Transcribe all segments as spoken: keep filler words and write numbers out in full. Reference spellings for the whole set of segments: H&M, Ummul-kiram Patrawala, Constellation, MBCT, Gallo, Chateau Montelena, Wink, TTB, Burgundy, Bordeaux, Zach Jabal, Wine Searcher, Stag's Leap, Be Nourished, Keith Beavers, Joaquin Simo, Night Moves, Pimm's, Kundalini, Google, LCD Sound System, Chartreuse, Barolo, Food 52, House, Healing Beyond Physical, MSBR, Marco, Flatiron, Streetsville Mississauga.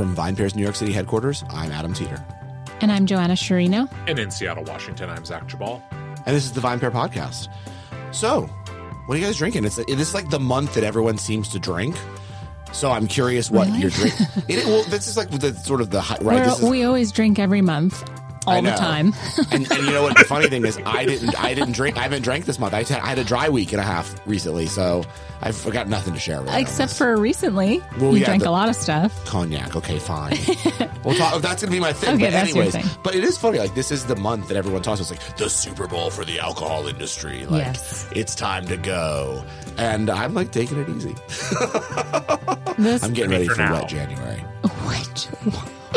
From VinePair's New York City headquarters, I'm Adam Teeter. And I'm Joanna Sharino. And in Seattle, Washington, I'm Zach Jabal. And this is the VinePair Podcast. So, what are you guys drinking? It's it is like the month that everyone seems to drink. So I'm curious what really? You're drinking. It, well, this is like the sort of the right. We're, this is, we always drink every month, all the time. and, and you know what? The funny thing is, I didn't. I didn't drink. I haven't drank this month. I had, I had a dry week and a half recently, so I've got nothing to share. Right Except for recently, well, you yeah, drank the, a lot of stuff. Cognac. Okay, fine. We'll talk. That's gonna be my thing. Okay, but that's anyways, your thing. But it is funny. Like this is the month that everyone talks about. It's like the Super Bowl for the alcohol industry. Like yes. It's time to go. And I'm like taking it easy. This I'm getting ready for, for wet January. Wet,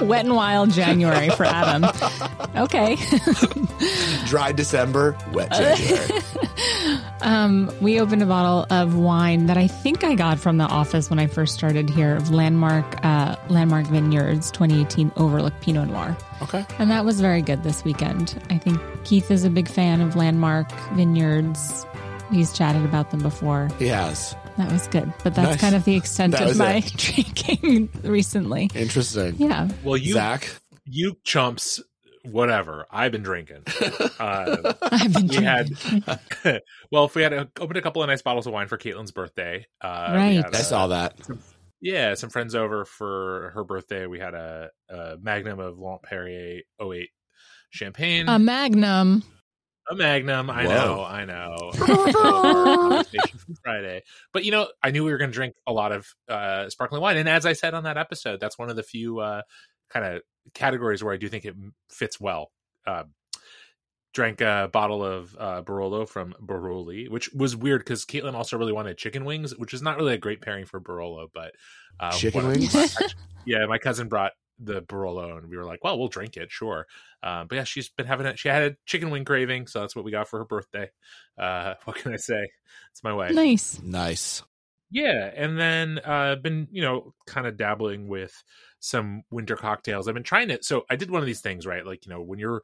wet and wild January for Adam. Okay. Dry December, wet January. um, we opened a bottle of wine that I think I got from the office when I first started here of Landmark uh, Landmark Vineyards twenty eighteen Overlook Pinot Noir. Okay. And that was very good this weekend. I think Keith is a big fan of Landmark Vineyards. He's chatted about them before. He has. That was good. But that's nice. Kind of the extent of my it. Drinking recently. Interesting. Yeah. Well, you, Zach? You chumps, whatever. I've been drinking. Uh, I've been we drinking. Had, well, if we had a, opened a couple of nice bottles of wine for Caitlin's birthday. Uh, right. A, I saw that. Some, yeah. Some friends over for her birthday. We had a, a magnum of Laurent-Perrier oh eight champagne. A magnum. A magnum, I Whoa. know, I know. Friday, but you know, I knew we were going to drink a lot of uh, sparkling wine, and as I said on that episode, that's one of the few uh, kind of categories where I do think it fits well. Uh, drank a bottle of uh, Barolo from Baroli, which was weird because Caitlin also really wanted chicken wings, which is not really a great pairing for Barolo, but uh, chicken wings. My, yeah, my cousin brought the Barolo and we were like, well, we'll drink it, sure. Um, but yeah, she's been having it. She had a chicken wing craving, so that's what we got for her birthday. Uh, what can I say? It's my wife. Nice, nice. Yeah, and then uh, been you know kind of dabbling with some winter cocktails. I've been trying to. So I did one of these things, right? Like you know when you're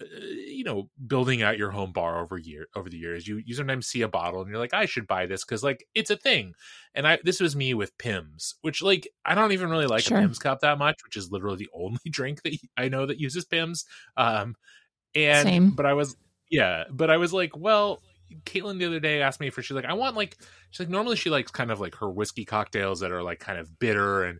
uh, you know building out your home bar over year over the years, you you sometimes see a bottle and you're like, I should buy this because like it's a thing. And I this was me with Pimm's, which like I don't even really like sure. a Pimm's cup that much, which is literally the only drink that I know that uses Pimm's. Um, and Same. but I was yeah, but I was like, well, Caitlin the other day asked me for she's like, I want like she's like normally she likes kind of like her whiskey cocktails that are like kind of bitter and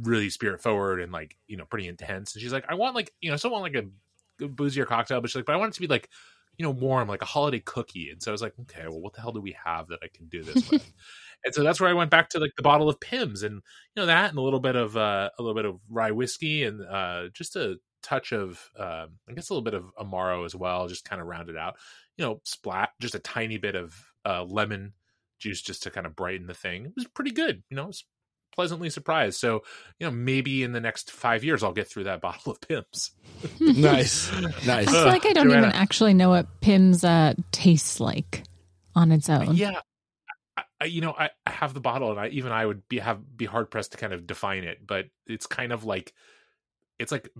really spirit forward and like you know pretty intense. And she's like, I want like you know someone like a, a boozier cocktail, but she's like, but I want it to be like you know warm like a holiday cookie. And so I was like, okay, well, what the hell do we have that I can do this with? And so that's where I went back to like the bottle of Pimm's and you know that and a little bit of uh, a little bit of rye whiskey and uh, just a touch of uh, I guess a little bit of Amaro as well, just kind of round it out. You know, splat just a tiny bit of uh, lemon juice just to kind of brighten the thing. It was pretty good. You know, I was pleasantly surprised. So you know, maybe in the next five years I'll get through that bottle of Pimm's. Nice, nice. I feel like I don't Joanna. even actually know what Pimm's uh, tastes like on its own. Yeah. I, you know, I, I have the bottle, and I even I would be have be hard pressed to kind of define it. But it's kind of like it's like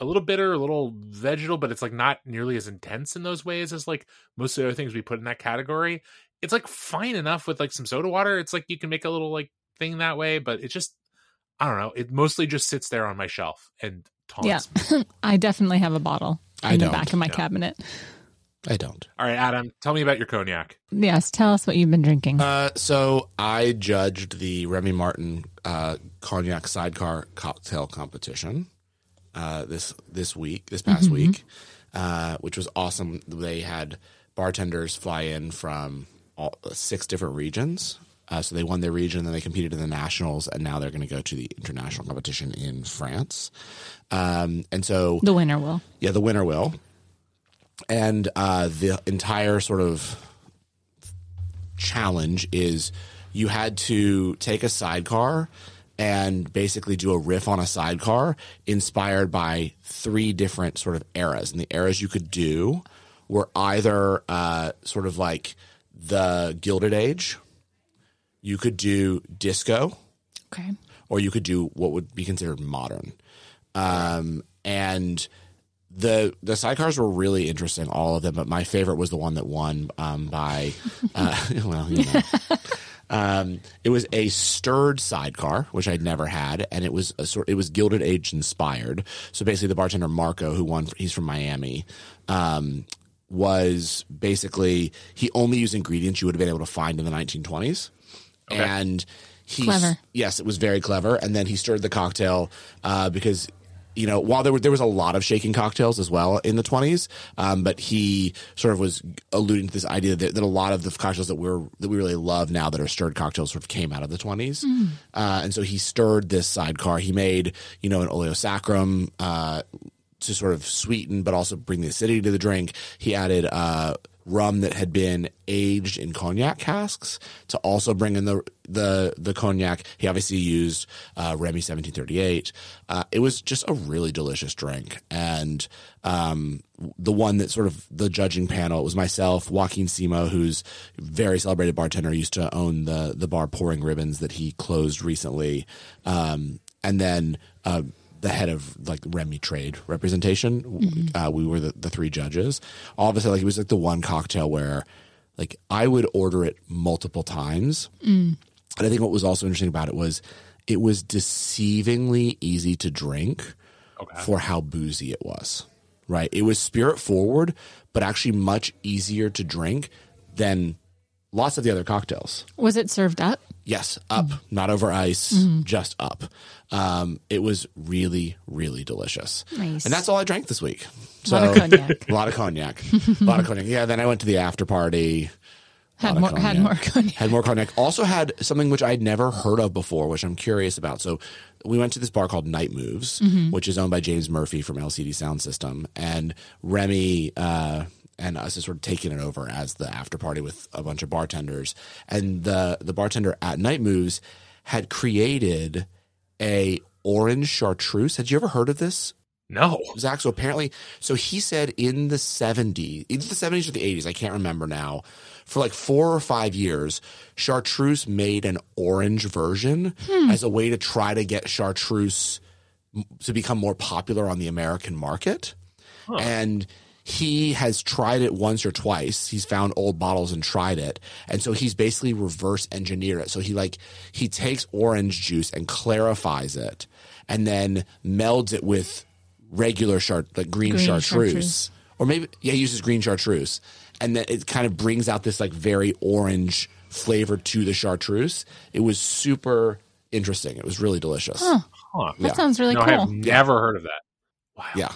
a little bitter, a little vegetal, but it's like not nearly as intense in those ways as like most of the other things we put in that category. It's like fine enough with like some soda water. It's like you can make a little like thing that way, but it just I don't know. It mostly just sits there on my shelf and taunts yeah. me. I definitely have a bottle in I the don't. back of my no. cabinet. I don't. All right, Adam, tell me about your cognac. Yes, tell us what you've been drinking. Uh, so I judged the Remy Martin uh, cognac sidecar cocktail competition uh, this this week, this past mm-hmm. week, uh, which was awesome. They had bartenders fly in from all, six different regions. Uh, so they won their region, then they competed in the nationals, and now they're going to go to the international competition in France. Um, and so the winner will. Yeah, the winner will. And uh, the entire sort of challenge is you had to take a sidecar and basically do a riff on a sidecar inspired by three different sort of eras. And the eras you could do were either uh, sort of like the Gilded Age, you could do disco, okay, or you could do what would be considered modern. Um, and... The the sidecars were really interesting, all of them, but my favorite was the one that won um, by, uh, well, you know, Um, it was a stirred sidecar, which I'd never had, and it was a sort. It was Gilded Age inspired. So basically, the bartender Marco, who won, he's from Miami. Um, was basically he only used ingredients you would have been able to find in the nineteen twenties. Okay. And he clever. Yes, it was very clever. And then he stirred the cocktail uh, because, you know, while there were there was a lot of shaking cocktails as well in the twenties, um, but he sort of was alluding to this idea that, that a lot of the cocktails that we're that we really love now that are stirred cocktails sort of came out of the twenties, mm. uh, and so he stirred this sidecar. He made, you know, an oleosacrum uh, to sort of sweeten but also bring the acidity to the drink. He added uh, rum that had been aged in cognac casks to also bring in the the the cognac. He obviously used uh, Remy seventeen thirty-eight. Uh, it was just a really delicious drink. And um, the one that sort of the judging panel, it was myself, Joaquin Simo, who's a very celebrated bartender, used to own the, the bar Pouring Ribbons that he closed recently. Um, and then uh, – the head of like Remy trade representation. Mm-hmm. Uh, we were the, the three judges. All of a sudden, like it was like the one cocktail where like I would order it multiple times. Mm. And I think what was also interesting about it was it was deceivingly easy to drink okay. for how boozy it was, right? It was spirit forward, but actually much easier to drink than lots of the other cocktails. Was it served up? Yes, up, mm. not over ice, mm. just up. Um, it was really, really delicious. Nice. And that's all I drank this week. So, a lot of cognac. A lot of cognac. a lot of cognac. Yeah, then I went to the after party. Had more, had more cognac. Had more cognac. Also had something which I'd never heard of before, which I'm curious about. So we went to this bar called Night Moves, mm-hmm. which is owned by James Murphy from L C D Sound System. And Remy... Uh, and us is sort of taking it over as the after party with a bunch of bartenders. And the the bartender at Night Moves had created a orange chartreuse. Had you ever heard of this? No. Zach, so apparently – so he said in the seventies – either the seventies or the eighties, I can't remember now. For like four or five years, chartreuse made an orange version hmm. as a way to try to get chartreuse to become more popular on the American market. Huh. And – he has tried it once or twice. He's found old bottles and tried it. And so he's basically reverse engineered it. So he like he takes orange juice and clarifies it and then melds it with regular chart, like green, green chartreuse. chartreuse. Or maybe – yeah, he uses green chartreuse. And then it kind of brings out this like very orange flavor to the chartreuse. It was super interesting. It was really delicious. Huh. Huh. That yeah. sounds really no, cool. I have never heard of that. Wow. Yeah.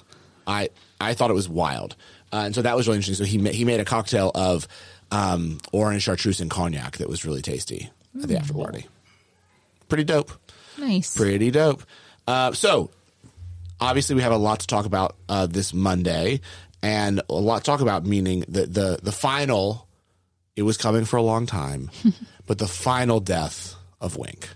I I thought it was wild, uh, and so that was really interesting. So he ma- he made a cocktail of um, orange chartreuse and cognac that was really tasty mm. at the after party. Pretty dope. Nice. Pretty dope. Uh, so obviously we have a lot to talk about uh, this Monday, and a lot to talk about meaning the the the final. It was coming for a long time, but the final death of Wink.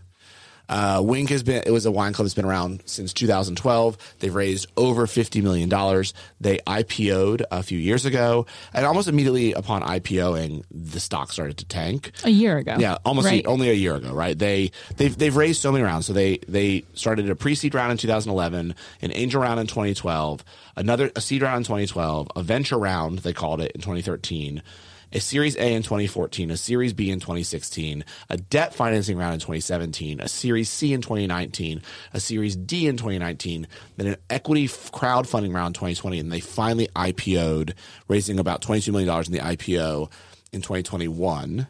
Uh, Wink has been, it was a wine club that's been around since two thousand twelve. They've raised over fifty million dollars. They I P O'd a few years ago, and almost immediately upon IPOing, the stock started to tank. A year ago. Yeah, almost right. a, only a year ago, right? They, they've, they've raised so many rounds. So they, they started a pre-seed round in two thousand eleven, an angel round in twenty twelve, another, a seed round in twenty twelve, a venture round, they called it, in twenty thirteen. A Series A in twenty fourteen, a Series B in twenty sixteen, a debt financing round in twenty seventeen, a Series C in twenty nineteen, a Series D in twenty nineteen, then an equity crowdfunding round in twenty twenty, and they finally I P O'd, raising about twenty-two million dollars in the I P O in twenty twenty-one.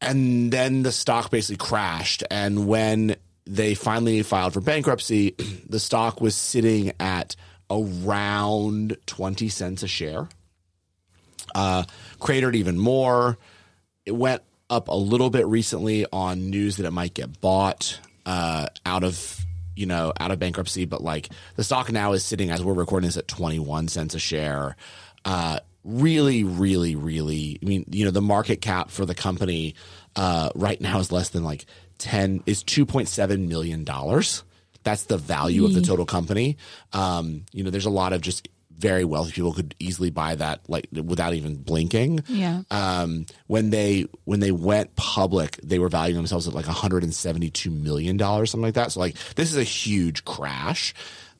And then the stock basically crashed, and when they finally filed for bankruptcy, the stock was sitting at around twenty cents a share. Uh, cratered even more. It went up a little bit recently on news that it might get bought uh, out of, you know, out of bankruptcy. But like the stock now is sitting, as we're recording this, at twenty-one cents a share. Uh, really, really, really. I mean, you know, the market cap for the company uh, right now is less than like ten is two point seven million dollars. That's the value mm. of the total company. Um, you know, there's a lot of just very wealthy people could easily buy that, like, without even blinking. Yeah. Um, when they when they went public, they were valuing themselves at like one hundred seventy-two million dollars, something like that. So like this is a huge crash,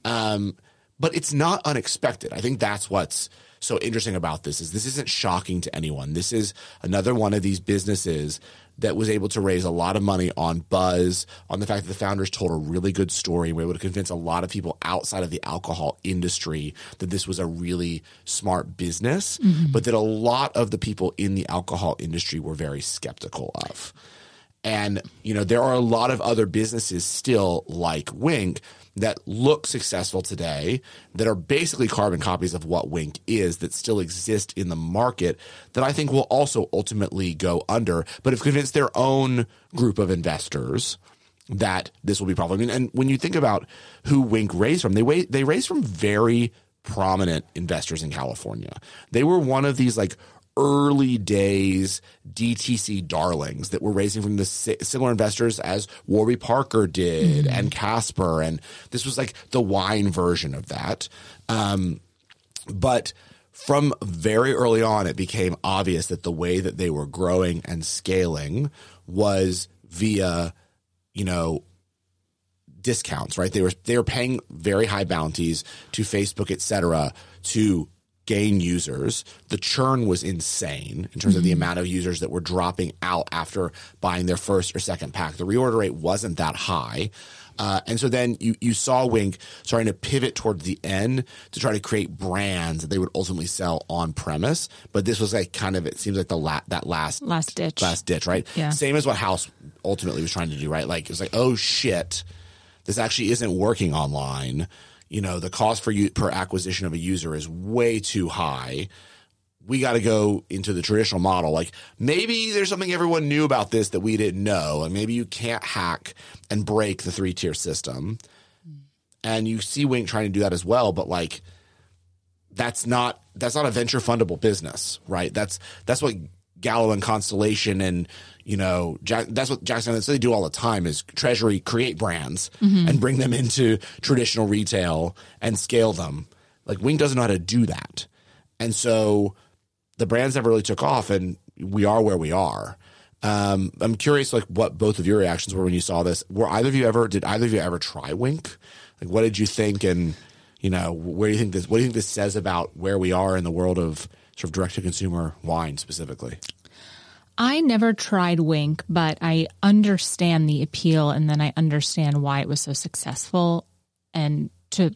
um, but it's not unexpected. I think that's what's so interesting about this is this isn't shocking to anyone. This is another one of these businesses that was able to raise a lot of money on buzz, on the fact that the founders told a really good story and were able to convince a lot of people outside of the alcohol industry that this was a really smart business, mm-hmm. but that a lot of the people in the alcohol industry were very skeptical of. And, you know, there are a lot of other businesses still like Wink that look successful today that are basically carbon copies of what Wink is, that still exist in the market, that I think will also ultimately go under, but have convinced their own group of investors that this will be profitable. I mean, and when you think about who Wink raised from, they they raised from very prominent investors in California. They were one of these like early days D T C darlings that were raising from the similar investors as Warby Parker did mm-hmm. and Casper. And this was like the wine version of that. Um, but from very early on, it became obvious that the way that they were growing and scaling was via, you know, discounts, right? They were, they were paying very high bounties to Facebook, et cetera, to gain users. The churn was insane in terms mm-hmm. of the amount of users that were dropping out after buying their first or second pack. The reorder rate wasn't that high. Uh, and so then you, you saw Wink starting to pivot towards the end to try to create brands that they would ultimately sell on premise. But this was like kind of, it seems like the la- that last, last ditch, last ditch, right? Yeah. Same as what House ultimately was trying to do, right? Like it was like, oh shit, this actually isn't working online. You know, the cost for you per acquisition of a user is way too high. We got to go into the traditional model. Like maybe there's something everyone knew about this that we didn't know. And maybe you can't hack and break the three tier system. And you see Wink trying to do that as well. But like, that's not, that's not a venture fundable business, right? That's, that's what Gallo and Constellation and, you know, Jack, that's what Jackson, that's what they do all the time is Treasury create brands mm-hmm. and bring them into traditional retail and scale them. Like Wink doesn't know how to do that. And so the brands never really took off and we are where we are. Um, I'm curious like what both of your reactions were when you saw this. Were either of you ever, did either of you ever try Wink? Like what did you think and, you know, where do you think this, what do you think this says about where we are in the world of sort of direct-to-consumer wine specifically? I never tried Wink, but I understand the appeal, and then I understand why it was so successful and to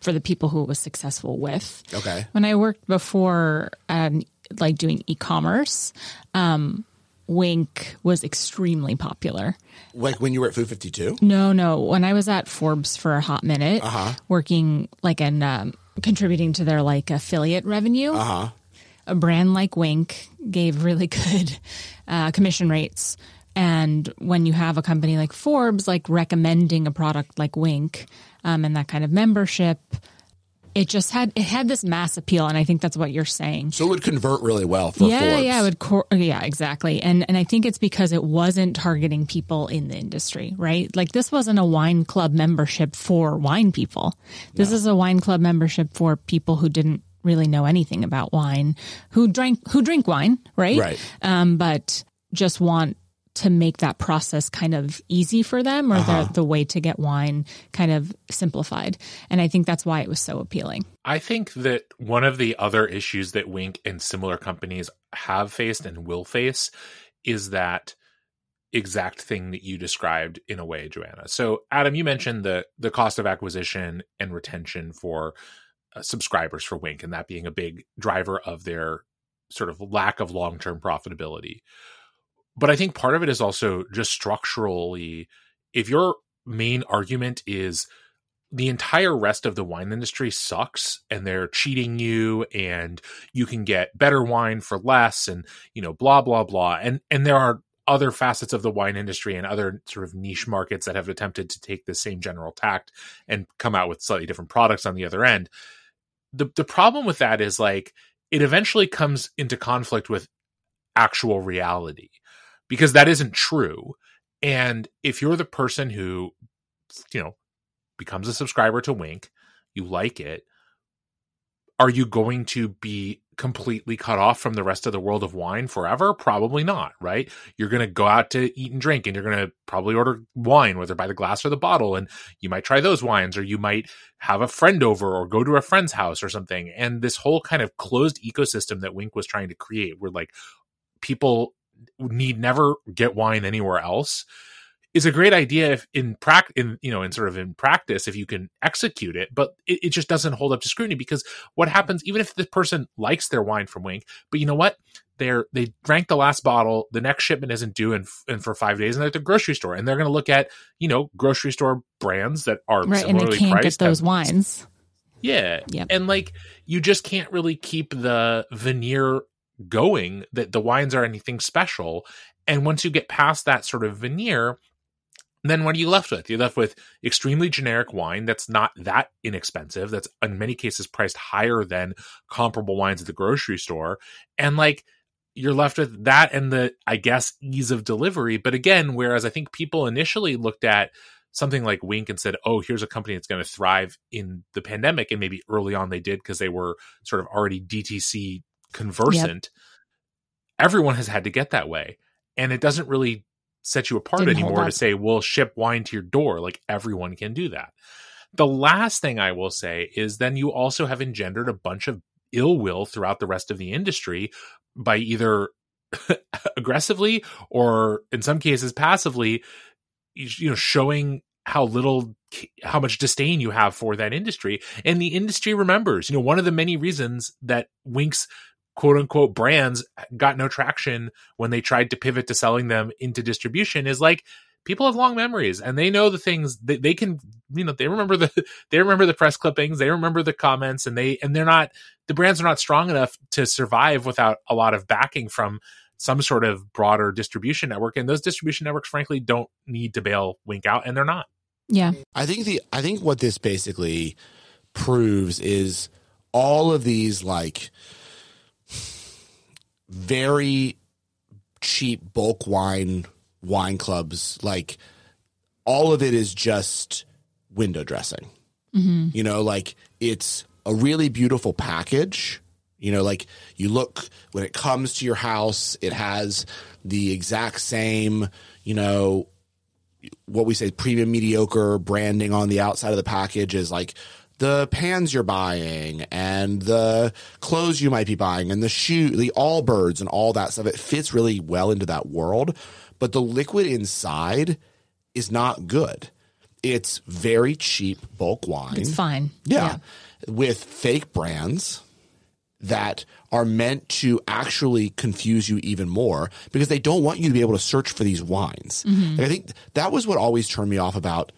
for the people who it was successful with. Okay. When I worked before, um, like doing e-commerce, um, Wink was extremely popular. Like when you were at Food fifty-two? No, no. When I was at Forbes for a hot minute, uh-huh. working like an um, contributing to their like affiliate revenue. Uh-huh. A brand like Wink gave really good uh, commission rates. And when you have a company like Forbes, like recommending a product like Wink um, and that kind of membership, it just had, it had this mass appeal. And I think that's what you're saying. So it would convert really well for yeah, Forbes. Yeah, it would cor- yeah, exactly. And, and I think it's because it wasn't targeting people in the industry, right? Like this wasn't a wine club membership for wine people. This no. is a wine club membership for people who didn't really know anything about wine, who drank, who drink wine, right? Right. Um, but just want to make that process kind of easy for them or uh-huh. the, the way to get wine kind of simplified. And I think that's why it was so appealing. I think that one of the other issues that Wink and similar companies have faced and will face is that exact thing that you described in a way, Joanna. So Adam, you mentioned the the cost of acquisition and retention for subscribers for Wink and that being a big driver of their sort of lack of long-term profitability. But I think part of it is also just structurally, if your main argument is the entire rest of the wine industry sucks and they're cheating you and you can get better wine for less and, you know, blah, blah, blah. And, and there are other facets of the wine industry and other sort of niche markets that have attempted to take the same general tact and come out with slightly different products on the other end. The the problem with that is like it eventually comes into conflict with actual reality because that isn't true. And if you're the person who, you know, becomes a subscriber to Wink, you like it, Are you going to be completely cut off from the rest of the world of wine forever? Probably not, right? You're going to go out to eat and drink, and you're going to probably order wine, whether by the glass or the bottle, and you might try those wines, or you might have a friend over or go to a friend's house or something. And this whole kind of closed ecosystem that Wink was trying to create, where like people need never get wine anywhere else, is a great idea if in practice, in, you know, in sort of in practice, if you can execute it, but it, it just doesn't hold up to scrutiny, because what happens, even if this person likes their wine from Wink, but you know what, they're, they drank the last bottle, the next shipment isn't due in, in for five days and they're at the grocery store, and they're going to look at, you know, grocery store brands that are right, similarly and they can't priced. Get those wines. Yeah. Yep. And like, you just can't really keep the veneer going that the wines are anything special. And once you get past that sort of veneer, then what are you left with? You're left with extremely generic wine that's not that inexpensive, that's in many cases priced higher than comparable wines at the grocery store. And like, you're left with that and the, I guess, ease of delivery. But again, whereas I think people initially looked at something like Wink and said, oh, here's a company that's going to thrive in the pandemic. And maybe early on they did because they were sort of already D T C conversant. Yep. Everyone has had to get that way. And it doesn't really set you apart Didn't anymore to say, we'll ship wine to your door. Like, everyone can do that. The last thing I will say is then you also have engendered a bunch of ill will throughout the rest of the industry by either aggressively or in some cases passively, you know, showing how little, how much disdain you have for that industry. And the industry remembers, you know, one of the many reasons that Wink's quote unquote brands got no traction when they tried to pivot to selling them into distribution is like, people have long memories and they know the things that they can, you know, they remember the, they remember the press clippings, they remember the comments, and they, and they're not, the brands are not strong enough to survive without a lot of backing from some sort of broader distribution network. And those distribution networks, frankly, don't need to bail Wink out, and they're not. Yeah. I think the, I think what this basically proves is all of these like, very cheap bulk wine wine clubs, like all of it is just window dressing. Mm-hmm. You know, like it's a really beautiful package. You know, like you look when it comes to your house, it has the exact same, you know, what we say premium mediocre branding on the outside of the package is like the pans you're buying and the clothes you might be buying and the shoe, the Allbirds and all that stuff. It fits really well into that world, but the liquid inside is not good. It's very cheap bulk wine. It's fine. Yeah, yeah. With fake brands that are meant to actually confuse you even more because they don't want you to be able to search for these wines. Mm-hmm. Like I think that was what always turned me off about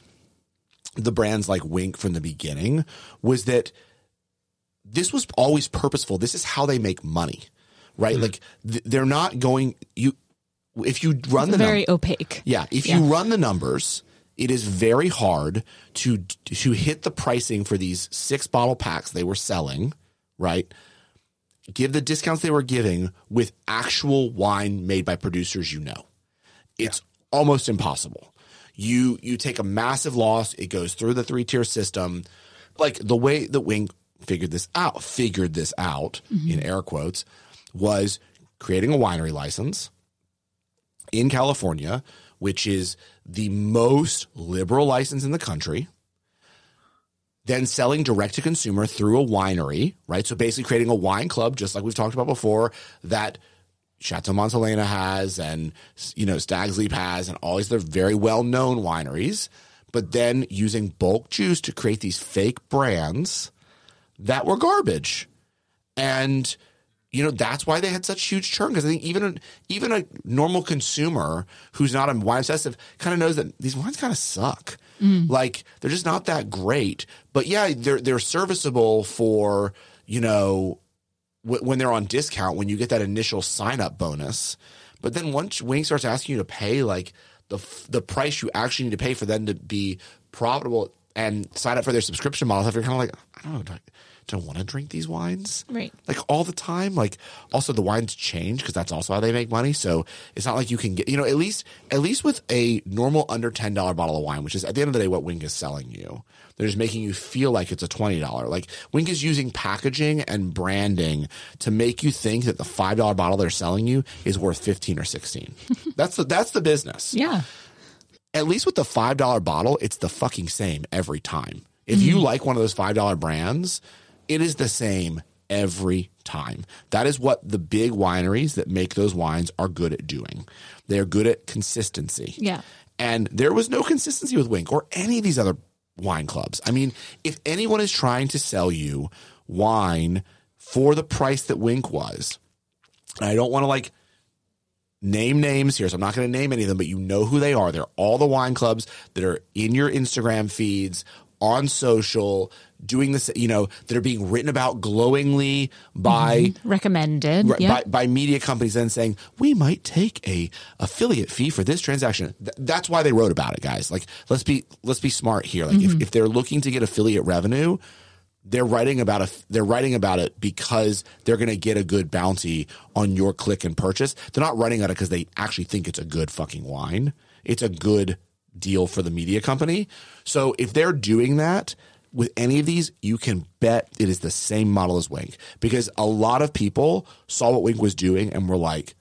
the brands like Wink from the beginning was that this was always purposeful. This is how they make money, right? Mm. Like th- they're not going you if you run it's the very num- opaque. Yeah, if yeah. you run the numbers, it is very hard to to hit the pricing for these six bottle packs they were selling, right? Give the discounts they were giving with actual wine made by producers you know. It's yeah. almost impossible. You you take a massive loss. It goes through the three-tier system. Like the way that Wink figured this out, figured this out mm-hmm. in air quotes, was creating a winery license in California, which is the most liberal license in the country, then selling direct to consumer through a winery, right? So basically creating a wine club, just like we've talked about before, that Chateau Montelena has and, you know, Stag's Leap has and all these other very well-known wineries, but then using bulk juice to create these fake brands that were garbage. And, you know, that's why they had such huge churn, because I think even, even a normal consumer who's not a wine obsessive kind of knows that these wines kind of suck. Mm. Like, they're just not that great. But, yeah, they're they're serviceable for, you know – when they're on discount, when you get that initial sign-up bonus. But then once Wink starts asking you to pay, like, the the price you actually need to pay for them to be profitable and sign up for their subscription models, if you're kind of like, I don't know, do I, to want to drink these wines. Right. Like all the time. Like also the wines change because that's also how they make money. So it's not like you can get, you know, at least at least with a normal under ten dollar bottle of wine, which is at the end of the day what Wink is selling you. They're just making you feel like it's a twenty dollar. Like Wink is using packaging and branding to make you think that the five dollar bottle they're selling you is worth fifteen or sixteen. That's the that's the business. Yeah. At least with the five dollar bottle, it's the fucking same every time. If mm-hmm. you like one of those five dollar brands, it is the same every time. That is what the big wineries that make those wines are good at doing. They're good at consistency. Yeah. And there was no consistency with Wink or any of these other wine clubs. I mean, if anyone is trying to sell you wine for the price that Wink was, and I don't want to like name names here, so I'm not going to name any of them, but you know who they are. They're all the wine clubs that are in your Instagram feeds, on social, doing this, you know, that are being written about glowingly by mm, recommended re- yeah. by, by media companies and saying, we might take a affiliate fee for this transaction. Th- that's why they wrote about it, guys. Like, let's be, let's be smart here. Like mm-hmm. if, if they're looking to get affiliate revenue, they're writing about a, they're writing about it because they're going to get a good bounty on your click and purchase. They're not writing on it because they actually think it's a good fucking wine. It's a good deal for the media company. So if they're doing that with any of these, you can bet it is the same model as Wink, because a lot of people saw what Wink was doing and were like,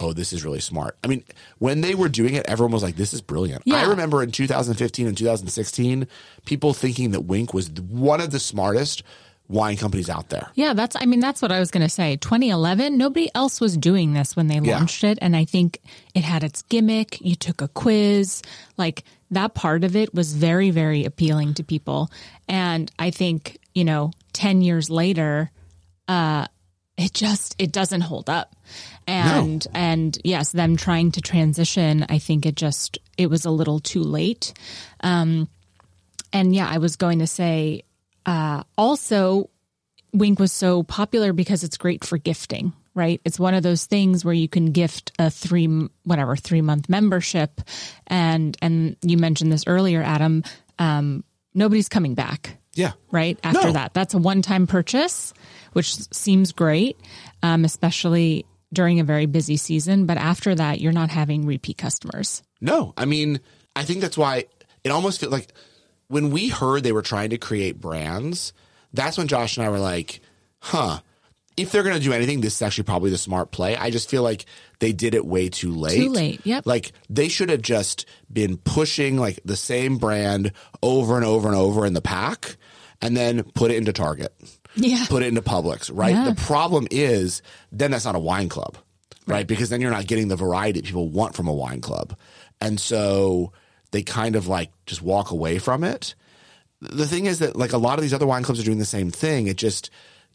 oh, this is really smart. I mean, when they were doing it, everyone was like, this is brilliant. Yeah. I remember in two thousand fifteen and two thousand sixteen, people thinking that Wink was one of the smartest wine companies out there. Yeah, that's, I mean, that's what I was going to say. twenty eleven, nobody else was doing this when they launched yeah. it. And I think it had its gimmick. You took a quiz. Like that part of it was very, very appealing to people. And I think, you know, ten years later, uh, it just, it doesn't hold up. And, no. and yes, them trying to transition, I think it just, it was a little too late. Um, and yeah, I was going to say, Uh, also, Wink was so popular because it's great for gifting, right? It's one of those things where you can gift a three, whatever, three month membership. And, and you mentioned this earlier, Adam, um, nobody's coming back. Yeah. Right. After no. that, that's a one-time purchase, which seems great. Um, especially during a very busy season. But after that, you're not having repeat customers. No, I mean, I think that's why it almost feels like, when we heard they were trying to create brands, that's when Josh and I were like, huh, if they're going to do anything, this is actually probably the smart play. I just feel like they did it way too late. Too late, yep. Like they should have just been pushing like the same brand over and over and over in the pack and then put it into Target. Yeah. Put it into Publix, right? Yeah. The problem is then that's not a wine club, right? right? Because then you're not getting the variety that people want from a wine club. And so – they kind of like just walk away from it. The thing is that like a lot of these other wine clubs are doing the same thing. It just,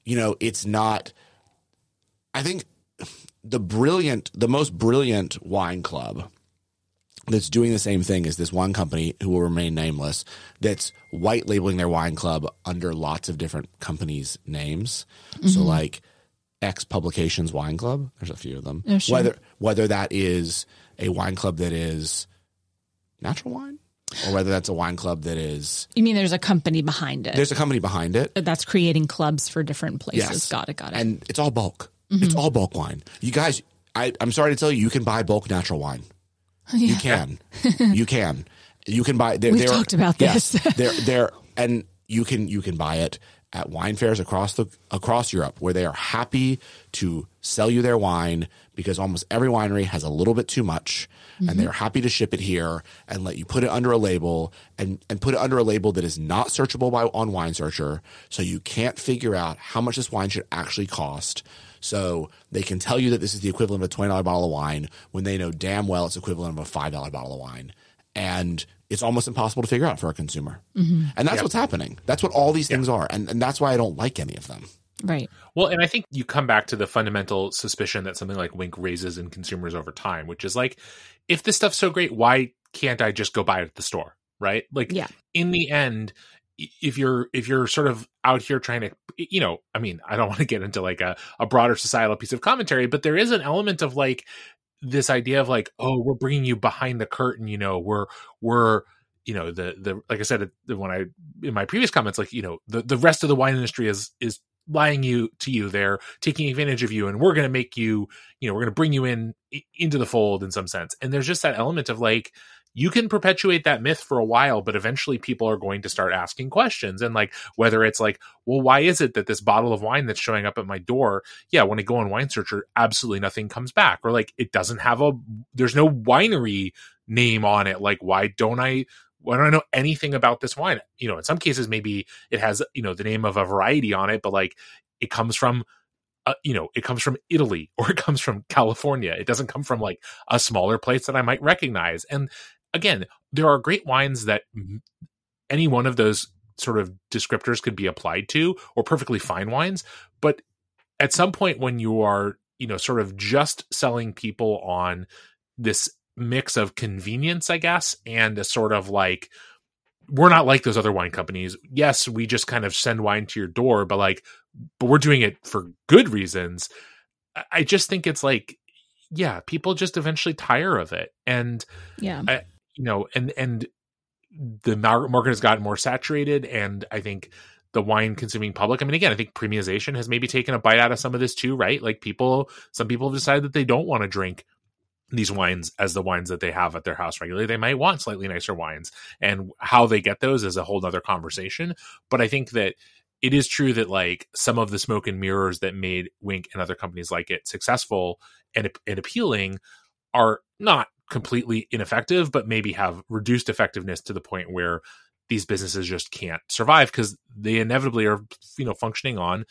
you know, it's not, I think the brilliant, the most brilliant wine club that's doing the same thing is this one company who will remain nameless that's white labeling their wine club under lots of different companies' names. Mm-hmm. So like X Publications Wine Club, there's a few of them. Oh, sure. Whether, whether that is a wine club that is natural wine, or whether that's a wine club that is... You mean there's a company behind it? There's a company behind it. That's creating clubs for different places. Yes. Got it, got it. And it's all bulk. Mm-hmm. It's all bulk wine. You guys, I, I'm sorry to tell you, you can buy bulk natural wine. Yeah. You can. you can. You can buy... They're, We've they're, talked about yes, this. they're, they're, and you can you can buy it at wine fairs across the across Europe, where they are happy to sell you their wine because almost every winery has a little bit too much, mm-hmm. and they're happy to ship it here and let you put it under a label and, and put it under a label that is not searchable by on Wine Searcher, so you can't figure out how much this wine should actually cost. So they can tell you that this is the equivalent of a twenty dollar bottle of wine when they know damn well it's equivalent of a five dollar bottle of wine. And it's almost impossible to figure out for a consumer. Mm-hmm. And that's yeah. what's happening. That's what all these things yeah. are. And, and that's why I don't like any of them. Right. Well, and I think you come back to the fundamental suspicion that something like Wink raises in consumers over time, which is like, if this stuff's so great, why can't I just go buy it at the store? Right. Like yeah. in the end, if you're, if you're sort of out here trying to, you know, I mean, I don't want to get into like a, a broader societal piece of commentary, but there is an element of like, this idea of like, oh, we're bringing you behind the curtain, you know, we're, we're you know, the, the, like I said, when I, in my previous comments, like, you know, the, the rest of the wine industry is, is lying you to you. They're taking advantage of you, and we're going to make you, you know, we're going to bring you in into the fold in some sense. And there's just that element of like, you can perpetuate that myth for a while, but eventually people are going to start asking questions. And like, whether it's like, well, why is it that this bottle of wine that's showing up at my door, yeah, when I go on Wine Searcher, absolutely nothing comes back. Or like, it doesn't have a, there's no winery name on it. Like, why don't I, why don't I know anything about this wine? You know, in some cases, maybe it has, you know, the name of a variety on it, but like it comes from, Uh, you know, it comes from Italy, or it comes from California. It doesn't come from like a smaller place that I might recognize. And again, there are great wines that any one of those sort of descriptors could be applied to, or perfectly fine wines. But at some point when you are, you know, sort of just selling people on this mix of convenience, I guess, and a sort of like, we're not like those other wine companies. Yes, we just kind of send wine to your door, but like, but we're doing it for good reasons. I just think it's like, yeah, people just eventually tire of it. And, yeah, I, you know, and, and the market has gotten more saturated. And I think the wine consuming public, I mean, again, I think premiumization has maybe taken a bite out of some of this too, right? Like people, some people have decided that they don't want to drink these wines as the wines that they have at their house regularly. They might want slightly nicer wines, and how they get those is a whole nother conversation. But I think that it is true that like some of the smoke and mirrors that made Wink and other companies like it successful and, and appealing are not completely ineffective, but maybe have reduced effectiveness to the point where these businesses just can't survive, because they inevitably are, you know, functioning on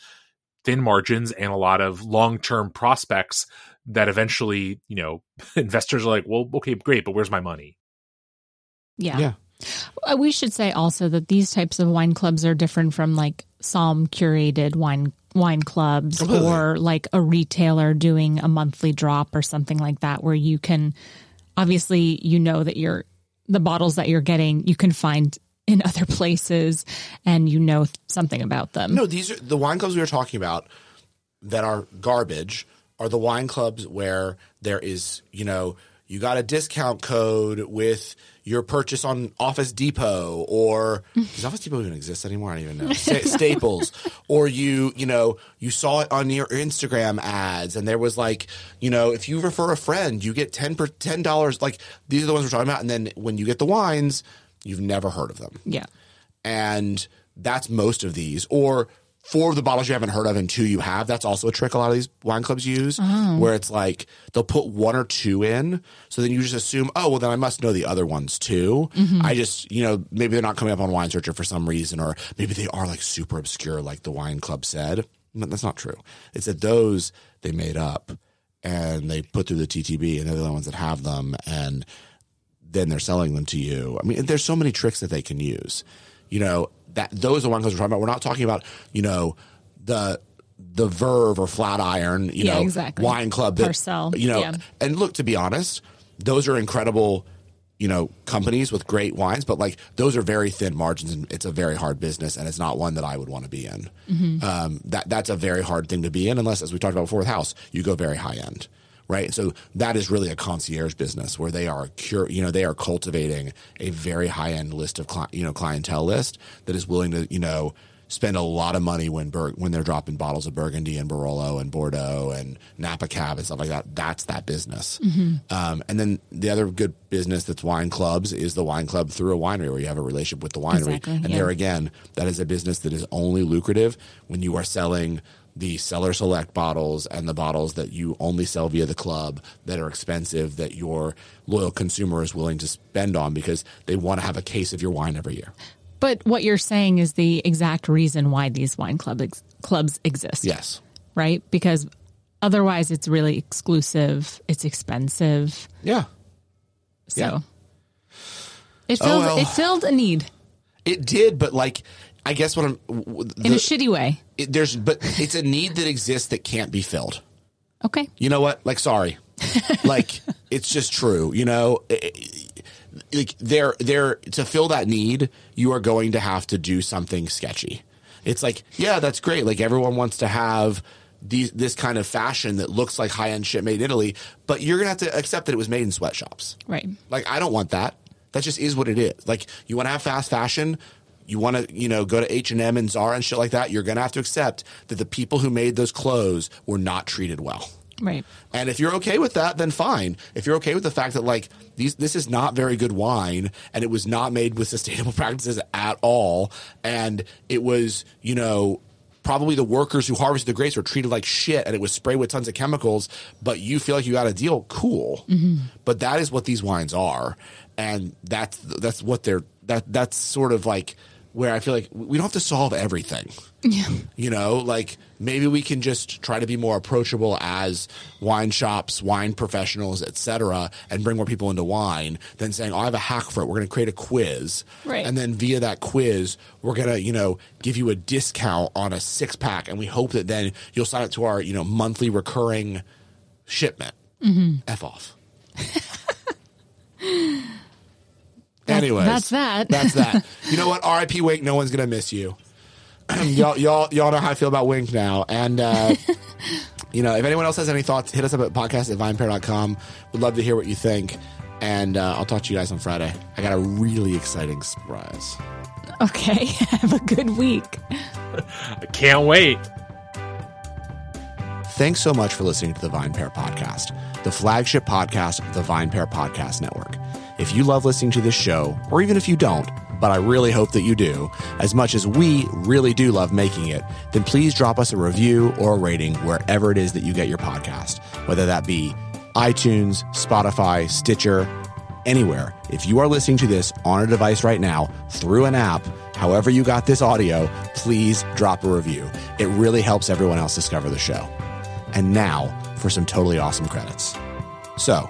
thin margins and a lot of long-term prospects that eventually, you know, investors are like, well, okay, great, but where's my money? Yeah. Yeah. We should say also that these types of wine clubs are different from like some curated wine wine clubs Absolutely. Or like a retailer doing a monthly drop or something like that, where you can, obviously, you know, that you're, the bottles that you're getting, you can find in other places, and you know something about them. No, these are the wine clubs we were talking about that are garbage, are the wine clubs where there is, you know, you got a discount code with your purchase on Office Depot, or does Office Depot even exist anymore? I don't even know. Sta- Staples. Or you, you know, you saw it on your Instagram ads, and there was like, you know, if you refer a friend, you get ten dollars. Like, these are the ones we're talking about. And then when you get the wines, you've never heard of them. Yeah. And that's most of these. Or four of the bottles you haven't heard of and two you have. That's also a trick a lot of these wine clubs use, oh. where it's like they'll put one or two in. So then you just assume, oh, well, then I must know the other ones too. Mm-hmm. I just, you know, maybe they're not coming up on Wine Searcher for some reason, or maybe they are like super obscure, like the wine club said. But that's not true. It's that those they made up and they put through the T T B, and they're the ones that have them. And then they're selling them to you. I mean, there's so many tricks that they can use. You know, that those are the ones we're talking about. We're not talking about, you know, the the Verve or Flatiron, you yeah, know, exactly. wine club. That, Parcell. You know, yeah. And look, to be honest, those are incredible, you know, companies with great wines. But, like, those are very thin margins, and it's a very hard business, and it's not one that I would want to be in. Mm-hmm. Um, that That's a very hard thing to be in, unless, as we talked about before with House, you go very high end. Right, so that is really a concierge business where they are cure, you know, they are cultivating a very high end list of, cli- you know, clientele list that is willing to, you know, spend a lot of money when Bur- when they're dropping bottles of Burgundy and Barolo and Bordeaux and Napa Cab and stuff like that. That's that business. Mm-hmm. Um, and then the other good business that's wine clubs is the wine club through a winery, where you have a relationship with the winery. Exactly, and yeah. there again, that is a business that is only lucrative when you are selling the seller select bottles and the bottles that you only sell via the club, that are expensive, that your loyal consumer is willing to spend on because they want to have a case of your wine every year. But what you're saying is the exact reason why these wine club ex- clubs exist. Yes. Right? Because otherwise it's really exclusive. It's expensive. Yeah. So yeah. It, filled, oh, well. it filled a need. It did, but like... I guess what I'm the, in a shitty way. It, there's, but it's a need that exists that can't be filled. Okay, you know what? Like, sorry, like it's just true. You know, like there, there to fill that need, you are going to have to do something sketchy. It's like, yeah, that's great. Like everyone wants to have these this kind of fashion that looks like high end shit made in Italy, but you're gonna have to accept that it was made in sweatshops, right? Like, I don't want that. That just is what it is. Like, you want to have fast fashion, you want to, you know, go to H and M and Zara and shit like that, you're going to have to accept that the people who made those clothes were not treated well. Right. And if you're okay with that, then fine. If you're okay with the fact that, like, these, this is not very good wine, and it was not made with sustainable practices at all, and it was, you know, probably the workers who harvested the grapes were treated like shit, and it was sprayed with tons of chemicals, but you feel like you got a deal, cool. Mm-hmm. But that is what these wines are, and that's that's what they're that that's sort of like where I feel like we don't have to solve everything. Yeah. You know, like, maybe we can just try to be more approachable as wine shops, wine professionals, et cetera, and bring more people into wine than saying, oh, I have a hack for it. We're going to create a quiz. Right. And then via that quiz, we're going to, you know, give you a discount on a six pack. And we hope that then you'll sign up to our, you know, monthly recurring shipment. Mm-hmm. F off. Anyways, that's that. That's that. You know what? R I P Wink. No one's gonna miss you. y'all, y'all, y'all know how I feel about Wink now. And uh, you know, if anyone else has any thoughts, hit us up at podcast at vinepair dot com. We'd love to hear what you think. And uh, I'll talk to you guys on Friday. I got a really exciting surprise. Okay, have a good week. I can't wait. Thanks so much for listening to the VinePair Podcast, the flagship podcast of the VinePair Podcast Network. If you love listening to this show, or even if you don't, but I really hope that you do, as much as we really do love making it, then please drop us a review or a rating wherever it is that you get your podcast, whether that be iTunes, Spotify, Stitcher, anywhere. If you are listening to this on a device right now through an app, however you got this audio, please drop a review. It really helps everyone else discover the show. And now for some totally awesome credits. So,